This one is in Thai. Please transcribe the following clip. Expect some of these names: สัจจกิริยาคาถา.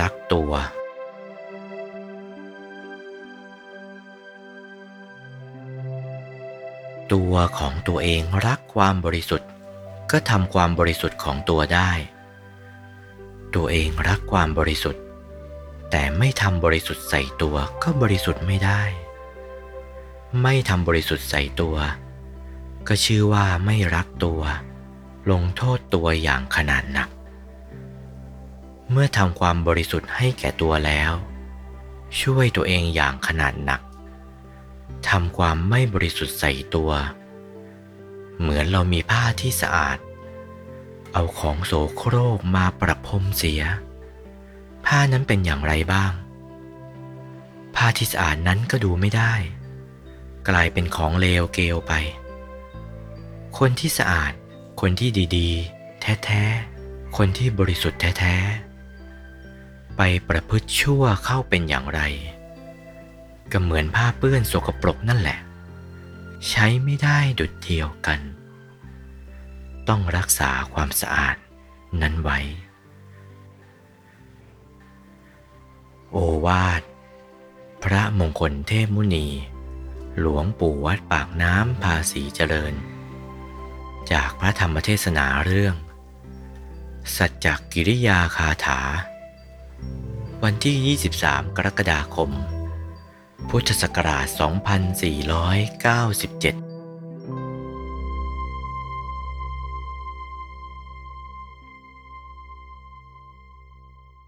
รักตัวตัวของตัวเองรักความบริสุทธิ์ก็ทำความบริสุทธิ์ของตัวได้ตัวเองรักความบริสุทธิ์แต่ไม่ทำบริสุทธิ์ใส่ตัวก็บริสุทธิ์ไม่ได้ไม่ทำบริสุทธิ์ใส่ตัวก็ชื่อว่าไม่รักตัวลงโทษตัวอย่างขนาดหนักเมื่อทำความบริสุทธิ์ให้แก่ตัวแล้วช่วยตัวเองอย่างขนาดหนักทำความไม่บริสุทธิ์ใส่ตัวเหมือนเรามีผ้าที่สะอาดเอาของโสโครกมาประพรมเสียผ้านั้นเป็นอย่างไรบ้างผ้าที่สะอาดนั้นก็ดูไม่ได้กลายเป็นของเลวเกลไปคนที่สะอาดคนที่ดีๆแท้ๆคนที่บริสุทธิ์แท้ๆไปประพฤติชั่วเข้าเป็นอย่างไรก็เหมือนผ้าเปื้อนสกปรกนั่นแหละใช้ไม่ได้ดุจเดียวกันต้องรักษาความสะอาดนั้นไว้โอวาทพระมงคลเทพมุนีหลวงปู่วัดปากน้ำภาษีเจริญจากพระธรรมเทศนาเรื่องสัจจกิริยาคาถาวันที่ 23 กรกฎาคมพุทธศักราช 2497